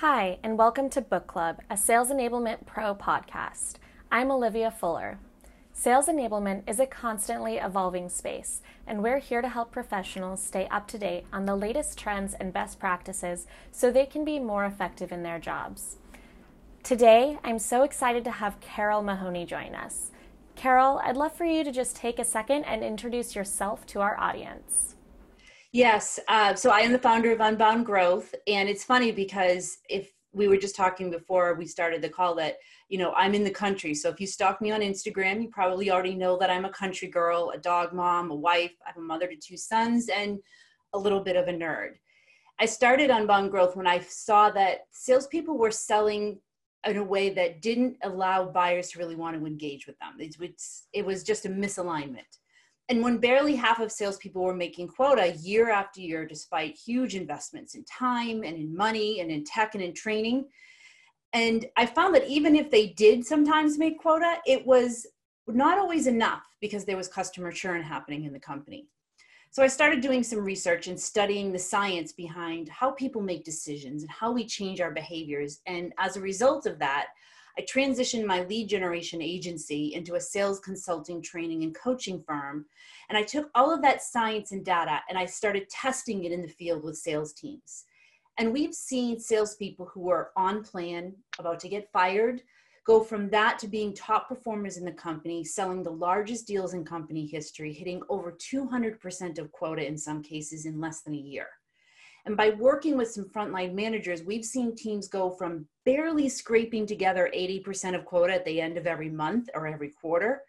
Hi, and welcome to Book Club, a Sales Enablement Pro podcast. I'm Olivia Fuller. Sales enablement is a constantly evolving space, and we're here to help professionals stay up to date on the latest trends and best practices so they can be more effective in their jobs. Today, I'm so excited to have Carol Mahoney join us. Carol, I'd love for you to just take a second and introduce yourself to our audience. Yes. So I am the founder of Unbound Growth. And it's funny because if we were just talking before we started the call that, you know, I'm in the country. So if you stalk me on Instagram, you probably already know that I'm a country girl, a dog mom, a wife. I'm a mother to two sons and a little bit of a nerd. I started Unbound Growth when I saw that salespeople were selling in a way that didn't allow buyers to really want to engage with them. It was just a misalignment. And when barely half of salespeople were making quota year after year, despite huge investments in time and in money and in tech and in training. And I found that even if they did sometimes make quota, it was not always enough because there was customer churn happening in the company. So I started doing some research and studying the science behind how people make decisions and how we change our behaviors. And as a result of that, I transitioned my lead generation agency into a sales consulting, training, and coaching firm. And I took all of that science and data and I started testing it in the field with sales teams. And we've seen salespeople who are on plan, about to get fired, go from that to being top performers in the company, selling the largest deals in company history, hitting over 200% of quota in some cases in less than a year. And by working with some frontline managers, we've seen teams go from barely scraping together 80% of quota at the end of every month or every quarter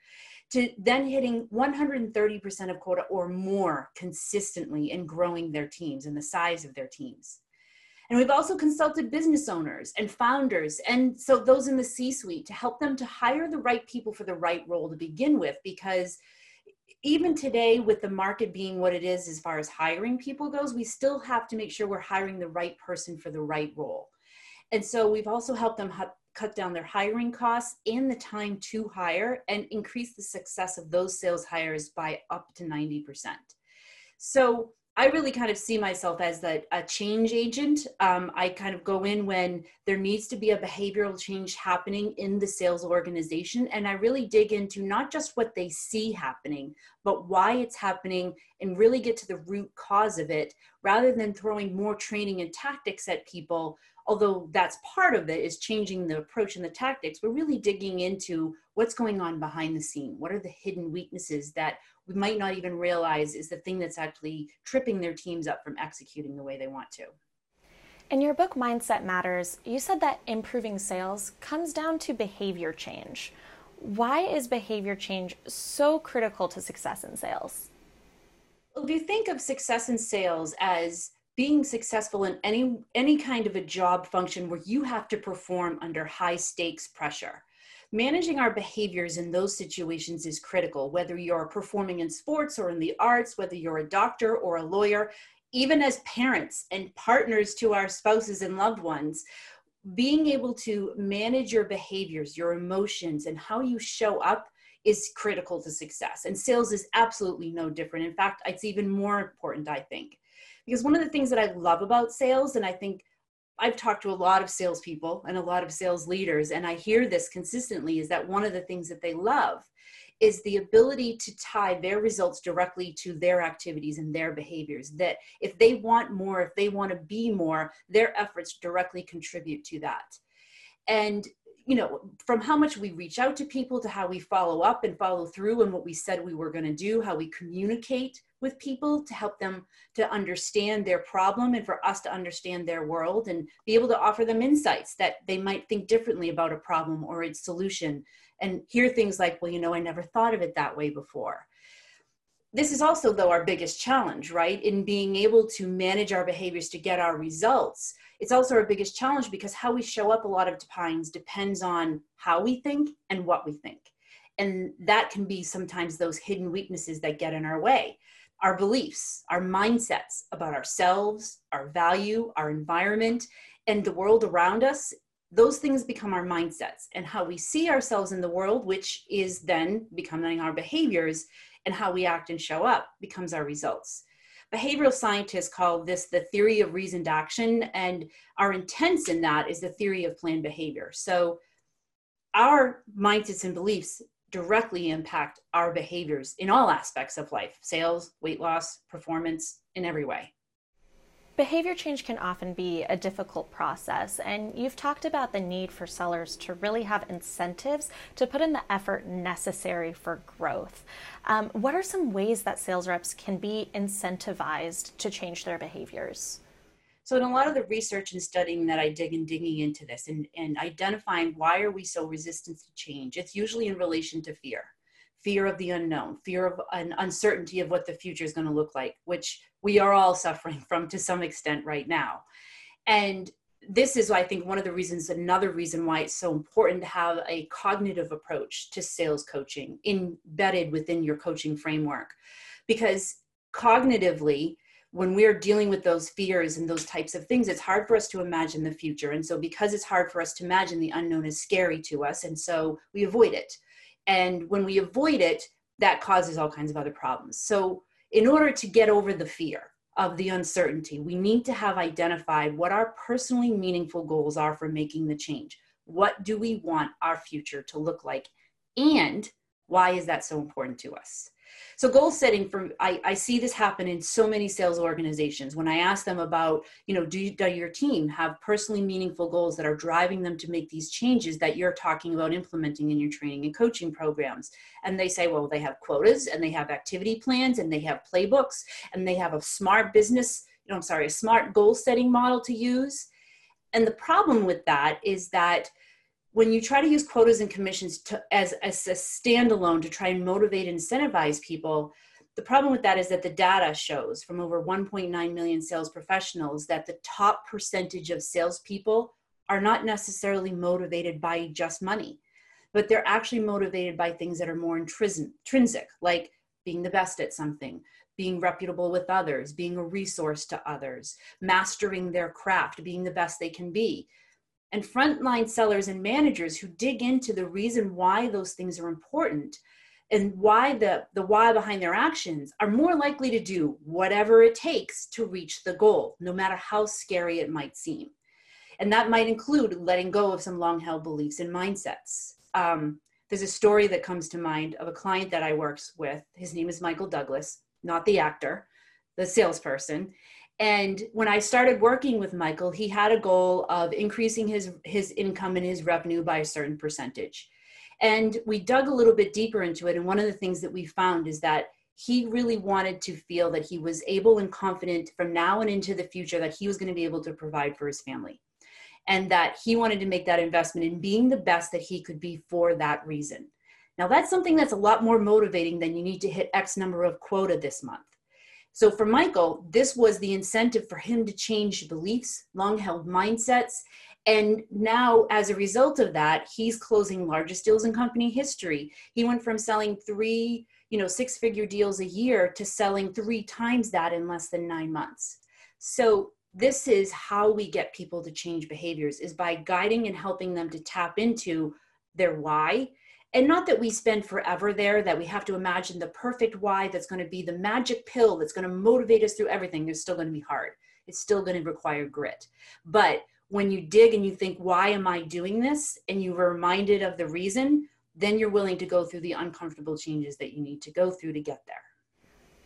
to then hitting 130% of quota or more consistently and growing their teams and the size of their teams. And we've also consulted business owners and founders and so those in the C-suite to help them to hire the right people for the right role to begin with, because even today, with the market being what it is as far as hiring people goes, we still have to make sure we're hiring the right person for the right role. And so we've also helped them cut down their hiring costs and the time to hire and increase the success of those sales hires by up to 90%. So I really kind of see myself as a change agent. I kind of go in when there needs to be a behavioral change happening in the sales organization. And I really dig into not just what they see happening, but why it's happening and really get to the root cause of it rather than throwing more training and tactics at people. Although that's part of it, is changing the approach and the tactics. We're really digging into what's going on behind the scene. What are the hidden weaknesses that we might not even realize is the thing that's actually tripping their teams up from executing the way they want to. In your book, Mindset Matters, you said that improving sales comes down to behavior change. Why is behavior change so critical to success in sales? Well, if you think of success in sales as being successful in any kind of a job function where you have to perform under high stakes pressure, managing our behaviors in those situations is critical, whether you're performing in sports or in the arts, whether you're a doctor or a lawyer, even as parents and partners to our spouses and loved ones. Being able to manage your behaviors, your emotions, and how you show up is critical to success. And sales is absolutely no different. In fact, it's even more important, I think. Because one of the things that I love about sales, and I think I've talked to a lot of salespeople and a lot of sales leaders, and I hear this consistently, is that one of the things that they love is the ability to tie their results directly to their activities and their behaviors. That if they want more, if they want to be more, their efforts directly contribute to that. And you know, from how much we reach out to people to how we follow up and follow through and what we said we were going to do, how we communicate with people to help them to understand their problem and for us to understand their world and be able to offer them insights that they might think differently about a problem or its solution and hear things like, well, you know, I never thought of it that way before. This is also, though, our biggest challenge, right? In being able to manage our behaviors to get our results. It's also our biggest challenge because how we show up a lot of times depends on how we think and what we think. And that can be sometimes those hidden weaknesses that get in our way. Our beliefs, our mindsets about ourselves, our value, our environment, and the world around us. Those things become our mindsets, and how we see ourselves in the world, which is then becoming our behaviors, and how we act and show up becomes our results. Behavioral scientists call this the theory of reasoned action, and our intents in that is the theory of planned behavior. So our mindsets and beliefs directly impact our behaviors in all aspects of life: sales, weight loss, performance, in every way. Behavior change can often be a difficult process, and you've talked about the need for sellers to really have incentives to put in the effort necessary for growth. What are some ways that sales reps can be incentivized to change their behaviors? So in a lot of the research and studying that I dig in, digging into this and identifying why are we so resistant to change, it's usually in relation to fear. Fear of the unknown, fear of an uncertainty of what the future is going to look like, which we are all suffering from to some extent right now. And this is, I think, one of the reasons, another reason why it's so important to have a cognitive approach to sales coaching embedded within your coaching framework. Because cognitively, when we're dealing with those fears and those types of things, it's hard for us to imagine the future. And so because it's hard for us to imagine, the unknown is scary to us. And so we avoid it. And when we avoid it, that causes all kinds of other problems. So in order to get over the fear of the uncertainty, we need to have identified what our personally meaningful goals are for making the change. What do we want our future to look like? And why is that so important to us? So goal setting, I see this happen in so many sales organizations. When I ask them about, do your team have personally meaningful goals that are driving them to make these changes that you're talking about implementing in your training and coaching programs? And they say, well, they have quotas and they have activity plans and they have playbooks and they have a smart business, a smart goal setting model to use. And the problem with that is that when you try to use quotas and commissions as a standalone to try and motivate and incentivize people, the problem with that is that the data shows from over 1.9 million sales professionals that the top percentage of salespeople are not necessarily motivated by just money, but they're actually motivated by things that are more intrinsic, like being the best at something, being reputable with others, being a resource to others, mastering their craft, being the best they can be. And frontline sellers and managers who dig into the reason why those things are important and why the why behind their actions are more likely to do whatever it takes to reach the goal, no matter how scary it might seem. And that might include letting go of some long-held beliefs and mindsets. There's a story that comes to mind of a client that I worked with. His name is Michael Douglas, not the actor, the salesperson. And when I started working with Michael, he had a goal of increasing his income and his revenue by a certain percentage. And we dug a little bit deeper into it. And one of the things that we found is that he really wanted to feel that he was able and confident from now and into the future that he was going to be able to provide for his family. And that he wanted to make that investment in being the best that he could be for that reason. Now, that's something that's a lot more motivating than you need to hit X number of quota this month. So for Michael, this was the incentive for him to change beliefs, long-held mindsets. And now as a result of that, he's closing largest deals in company history. He went from selling three, six-figure deals a year to selling 3 times that in less than 9 months. So this is how we get people to change behaviors, is by guiding and helping them to tap into their why. And not that we spend forever there, that we have to imagine the perfect why that's going to be the magic pill that's going to motivate us through everything. It's still going to be hard. It's still going to require grit. But when you dig and you think, why am I doing this? And you were reminded of the reason, then you're willing to go through the uncomfortable changes that you need to go through to get there.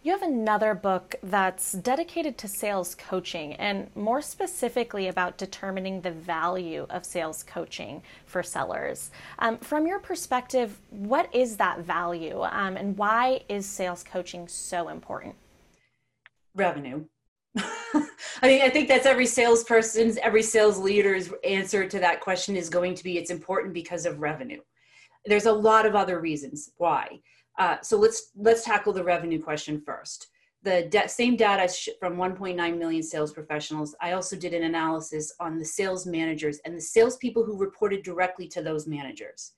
You have another book that's dedicated to sales coaching, and more specifically about determining the value of sales coaching for sellers. From your perspective, what is that value, and why is sales coaching so important? Revenue. I think that's every salesperson's, every sales leader's answer to that question is going to be, it's important because of revenue. There's a lot of other reasons why. So let's tackle the revenue question first. The same data from 1.9 million sales professionals. I also did an analysis on the sales managers and the salespeople who reported directly to those managers.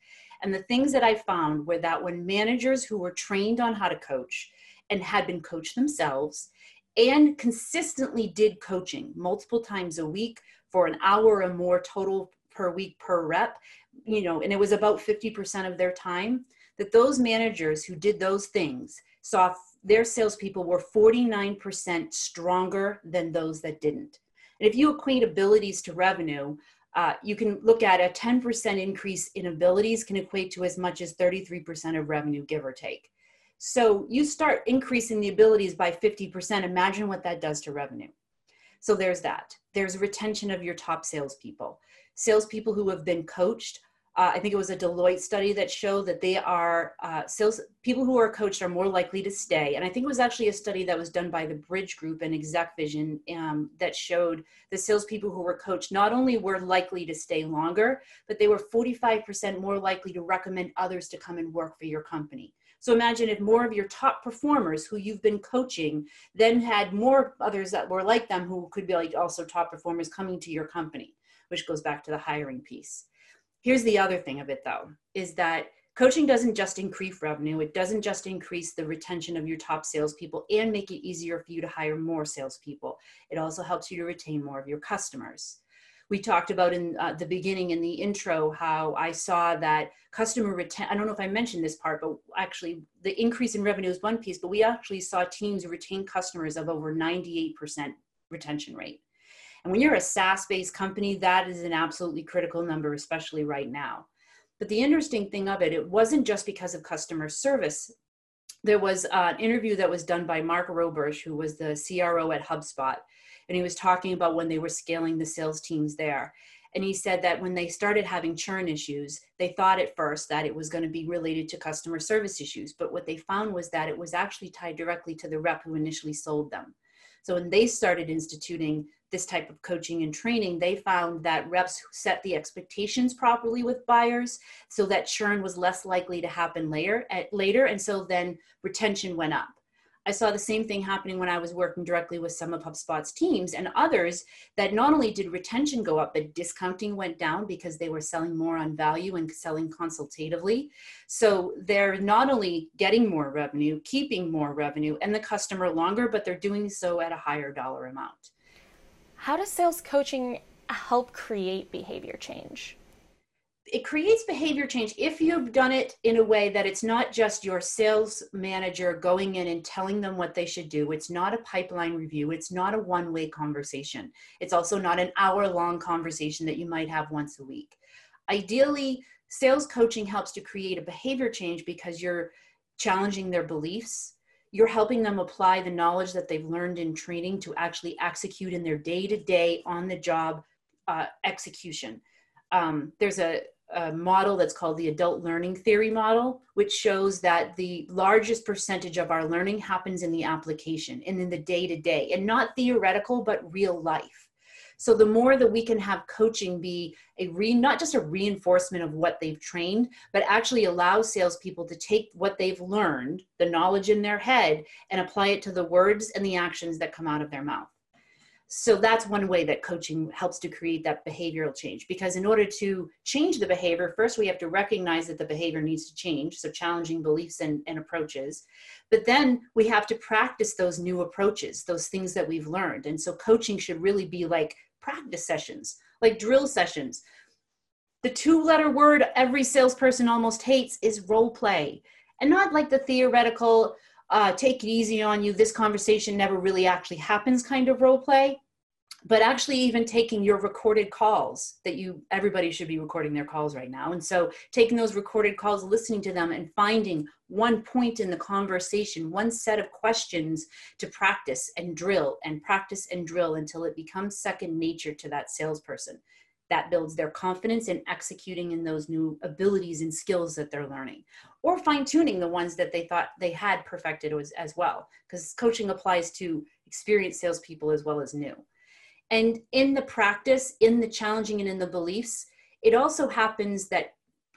And the things that I found were that when managers who were trained on how to coach and had been coached themselves and consistently did coaching multiple times a week for an hour or more total per week per rep, and it was about 50% of their time, that those managers who did those things saw their salespeople were 49% stronger than those that didn't. And if you equate abilities to revenue, you can look at a 10% increase in abilities can equate to as much as 33% of revenue, give or take. So you start increasing the abilities by 50%. Imagine what that does to revenue. So there's that. There's retention of your top salespeople. Salespeople who have been coached. I think it was a Deloitte study that showed that they are, people who are coached are more likely to stay. And I think it was actually a study that was done by the Bridge Group and Exec Vision that showed the salespeople who were coached not only were likely to stay longer, but they were 45% more likely to recommend others to come and work for your company. So imagine if more of your top performers who you've been coaching then had more others that were like them who could be like also top performers coming to your company, which goes back to the hiring piece. Here's the other thing of it though, is that coaching doesn't just increase revenue. It doesn't just increase the retention of your top salespeople and make it easier for you to hire more salespeople. It also helps you to retain more of your customers. We talked about in the beginning in the intro, how I saw that customer retention, I don't know if I mentioned this part, but actually the increase in revenue is one piece, but we actually saw teams retain customers of over 98% retention rate. And when you're a SaaS-based company, that is an absolutely critical number, especially right now. But the interesting thing of it, it wasn't just because of customer service. There was an interview that was done by Mark Roberge, who was the CRO at HubSpot. And he was talking about when they were scaling the sales teams there. And he said that when they started having churn issues, they thought at first that it was going to be related to customer service issues. But what they found was that it was actually tied directly to the rep who initially sold them. So when they started instituting this type of coaching and training, they found that reps set the expectations properly with buyers so that churn was less likely to happen later. And so then retention went up. I saw the same thing happening when I was working directly with some of HubSpot's teams and others that not only did retention go up, but discounting went down because they were selling more on value and selling consultatively. So they're not only getting more revenue, keeping more revenue and the customer longer, but they're doing so at a higher dollar amount. How does sales coaching help create behavior change? It creates behavior change if you've done it in a way that it's not just your sales manager going in and telling them what they should do. It's not a pipeline review. It's not a one-way conversation. It's also not an hour-long conversation that you might have once a week. Ideally, sales coaching helps to create a behavior change because you're challenging their beliefs. You're helping them apply the knowledge that they've learned in training to actually execute in their day-to-day on-the-job execution. There's a model that's called the adult learning theory model, which shows that the largest percentage of our learning happens in the application and in the day-to-day, and not theoretical, but real life. So the more that we can have coaching be a not just a reinforcement of what they've trained, but actually allow salespeople to take what they've learned, the knowledge in their head, and apply it to the words and the actions that come out of their mouth. So that's one way that coaching helps to create that behavioral change, because in order to change the behavior, first we have to recognize that the behavior needs to change, so challenging beliefs and approaches. But then we have to practice those new approaches, those things that we've learned. And so coaching should really be like practice sessions, like drill sessions. The two-letter word every salesperson almost hates is role play, and not like the theoretical, take it easy on you, this conversation never really actually happens kind of role play, but actually even taking your recorded calls that everybody should be recording their calls right now. And so taking those recorded calls, listening to them and finding one point in the conversation, one set of questions to practice and drill until it becomes second nature to that salesperson. That builds their confidence in executing in those new abilities and skills that they're learning, or fine-tuning the ones that they thought they had perfected as well, because coaching applies to experienced salespeople as well as new. And in the practice, in the challenging and in the beliefs, it also happens that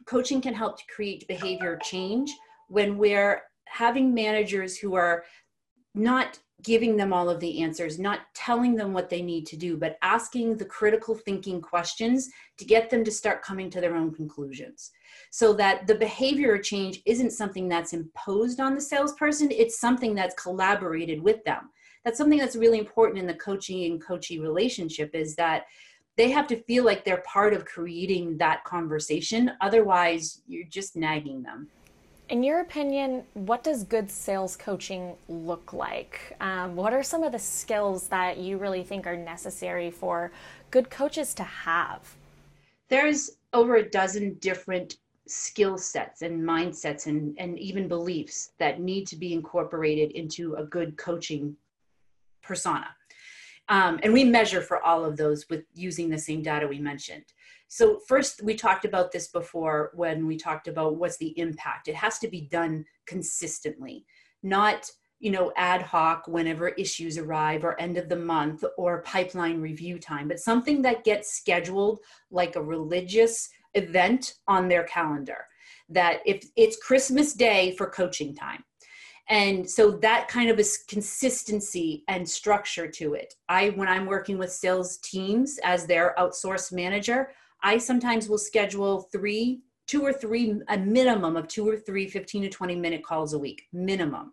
coaching can help to create behavior change when we're having managers who are not giving them all of the answers, not telling them what they need to do, but asking the critical thinking questions to get them to start coming to their own conclusions, so that the behavior change isn't something that's imposed on the salesperson. It's something that's collaborated with them. That's something that's really important in the coaching and coachee relationship, is that they have to feel like they're part of creating that conversation. Otherwise, you're just nagging them. In your opinion, what does good sales coaching look like? What are some of the skills that you really think are necessary for good coaches to have? There's over a dozen different skill sets and mindsets and even beliefs that need to be incorporated into a good coaching persona. And we measure for all of those with using the same data we mentioned. So first, we talked about this before when we talked about what's the impact. It has to be done consistently, not, you know, ad hoc whenever issues arrive or end of the month or pipeline review time, but something that gets scheduled like a religious event on their calendar, that if it's Christmas Day for coaching time. And so that kind of is consistency and structure to it. When I'm working with sales teams as their outsourced manager, I sometimes will schedule a minimum of two or three 15 to 20 minute calls a week, minimum.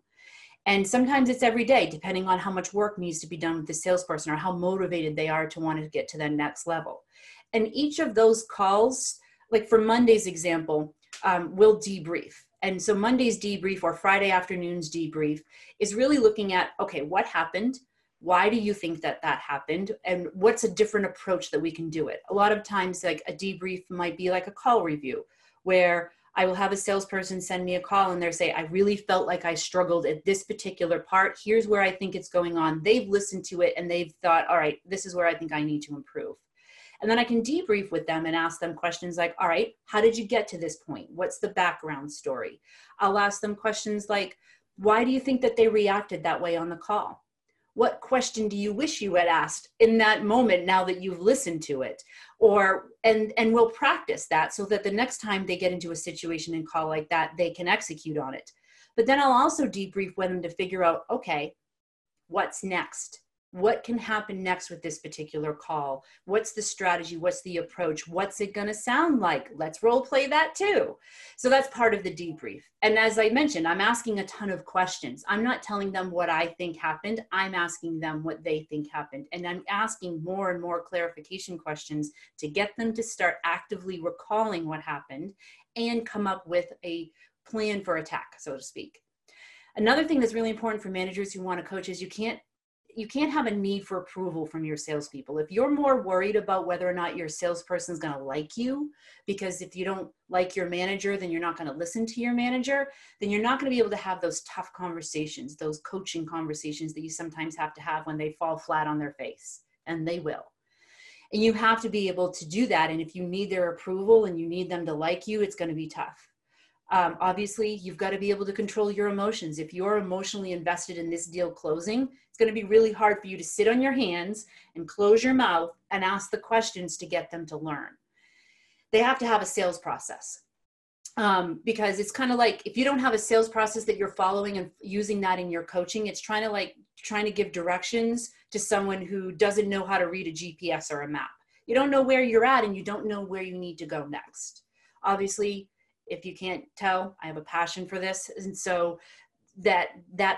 And sometimes it's every day, depending on how much work needs to be done with the salesperson or how motivated they are to want to get to the next level. And each of those calls, like for Monday's example, we'll debrief. And so Monday's debrief or Friday afternoon's debrief is really looking at, okay, what happened? Why do you think that that happened? And what's a different approach that we can do it? A lot of times, like a debrief might be like a call review where I will have a salesperson send me a call and they'll say, I really felt like I struggled at this particular part. Here's where I think it's going on. They've listened to it and they've thought, all right, this is where I think I need to improve. And then I can debrief with them and ask them questions like, all right, how did you get to this point? What's the background story? I'll ask them questions like, why do you think that they reacted that way on the call? What question do you wish you had asked in that moment now that you've listened to it? And we'll practice that so that the next time they get into a situation and call like that, they can execute on it. But then I'll also debrief with them to figure out, okay, what's next? What can happen next with this particular call? What's the strategy? What's the approach? What's it going to sound like? Let's role play that too. So that's part of the debrief. And as I mentioned, I'm asking a ton of questions. I'm not telling them what I think happened. I'm asking them what they think happened. And I'm asking more and more clarification questions to get them to start actively recalling what happened and come up with a plan for attack, so to speak. Another thing that's really important for managers who want to coach is you can't have a need for approval from your salespeople. If you're more worried about whether or not your salesperson is going to like you, because if you don't like your manager, then you're not going to listen to your manager, then you're not going to be able to have those tough conversations, those coaching conversations that you sometimes have to have when they fall flat on their face, and they will. And you have to be able to do that. And if you need their approval and you need them to like you, it's going to be tough. Obviously, you've got to be able to control your emotions. If you're emotionally invested in this deal closing, it's going to be really hard for you to sit on your hands and close your mouth and ask the questions to get them to learn. They have to have a sales process because it's kind of like if you don't have a sales process that you're following and using that in your coaching, it's trying to give directions to someone who doesn't know how to read a GPS or a map. You don't know where you're at and you don't know where you need to go next. Obviously, if you can't tell, I have a passion for this. And so that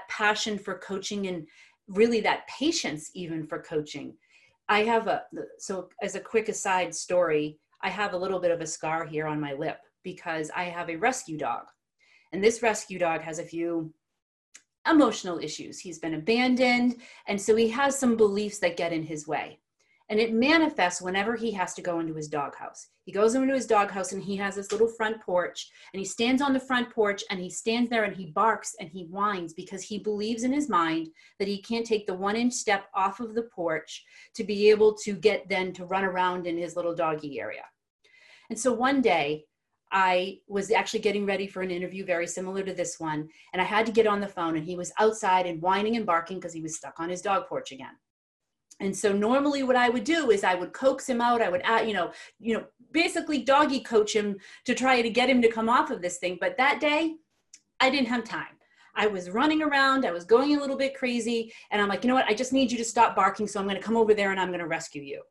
passion for coaching and really that patience even for coaching. So as a quick aside story, I have a little bit of a scar here on my lip because I have a rescue dog. And this rescue dog has a few emotional issues. He's been abandoned. And so he has some beliefs that get in his way. And it manifests whenever he has to go into his doghouse. He goes into his doghouse and he has this little front porch and he stands on the front porch and he stands there and he barks and he whines because he believes in his mind that he can't take the 1-inch step off of the porch to be able to get then to run around in his little doggy area. And so one day I was actually getting ready for an interview very similar to this one. And I had to get on the phone and he was outside and whining and barking because he was stuck on his dog porch again. And so normally what I would do is I would coax him out. I would, basically doggy coach him to try to get him to come off of this thing. But that day I didn't have time. I was running around. I was going a little bit crazy. And I'm like, you know what? I just need you to stop barking. So I'm going to come over there and I'm going to rescue you.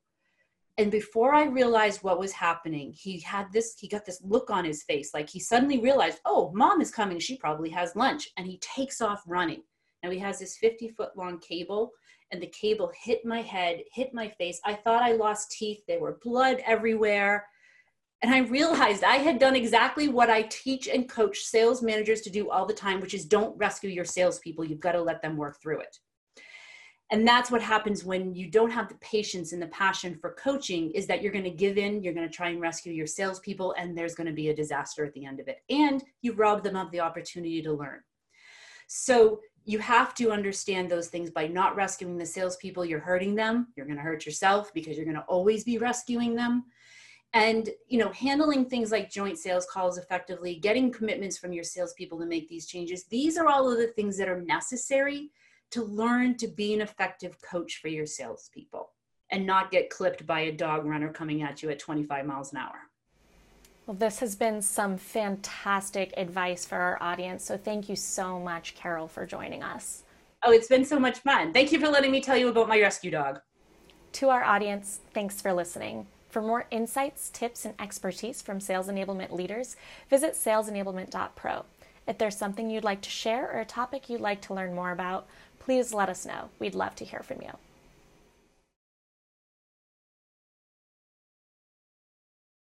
And before I realized what was happening, he got this look on his face. Like he suddenly realized, oh, mom is coming. She probably has lunch. And he takes off running. Now he has this 50-foot long cable. And the cable hit my head, hit my face. I thought I lost teeth. There were blood everywhere. And I realized I had done exactly what I teach and coach sales managers to do all the time, which is don't rescue your salespeople. You've got to let them work through it. And that's what happens when you don't have the patience and the passion for coaching, is that you're going to give in, you're going to try and rescue your salespeople, and there's going to be a disaster at the end of it. And you rob them of the opportunity to learn. So you have to understand those things. By not rescuing the salespeople, you're hurting them. You're going to hurt yourself because you're going to always be rescuing them. And, you know, handling things like joint sales calls effectively, getting commitments from your salespeople to make these changes. These are all of the things that are necessary to learn to be an effective coach for your salespeople and not get clipped by a dog runner coming at you at 25 miles an hour. Well, this has been some fantastic advice for our audience. So thank you so much, Carol, for joining us. Oh, it's been so much fun. Thank you for letting me tell you about my rescue dog. To our audience, thanks for listening. For more insights, tips, and expertise from sales enablement leaders, visit salesenablement.pro. If there's something you'd like to share or a topic you'd like to learn more about, please let us know. We'd love to hear from you.